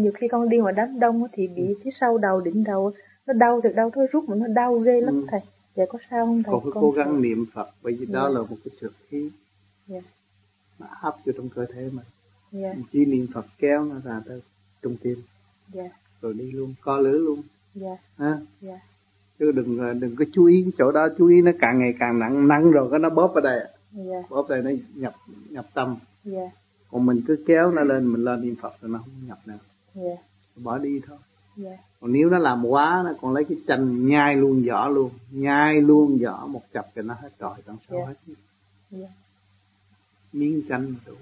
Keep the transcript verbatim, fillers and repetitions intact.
Nhiều khi con đi ngoài đám đông thì bị phía sau đầu, đỉnh đầu, nó đau thật đau thôi rút mà nó đau ghê lắm ừ. thầy. Vậy có sao không thầy? Con phải con cố gắng thầy. niệm Phật, bởi vì yeah. đó là một cái trược khí yeah. mà hấp vô trong cơ thể mà. Yeah. Chỉ niệm Phật kéo nó ra tới trung tim. Yeah. Rồi đi luôn, co lưỡi luôn. Yeah. Ha? Yeah. Chứ đừng đừng có chú ý chỗ đó, chú ý nó càng ngày càng nặng nặng rồi nó bóp ở đây. Yeah. Bóp đây nó nhập nhập tâm. Yeah. Còn mình cứ kéo nó lên, mình lên niệm Phật rồi nó không nhập nữa. Yeah. Bỏ đi thôi. Yeah. Còn nếu nó làm quá, nó còn lấy cái chành nhai luôn vỏ luôn, nhai luôn vỏ một chập cho nó hết rồi, trong sau yeah. hết. Yeah. Miếng chanh đủ.